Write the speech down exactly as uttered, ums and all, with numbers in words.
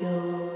Yo.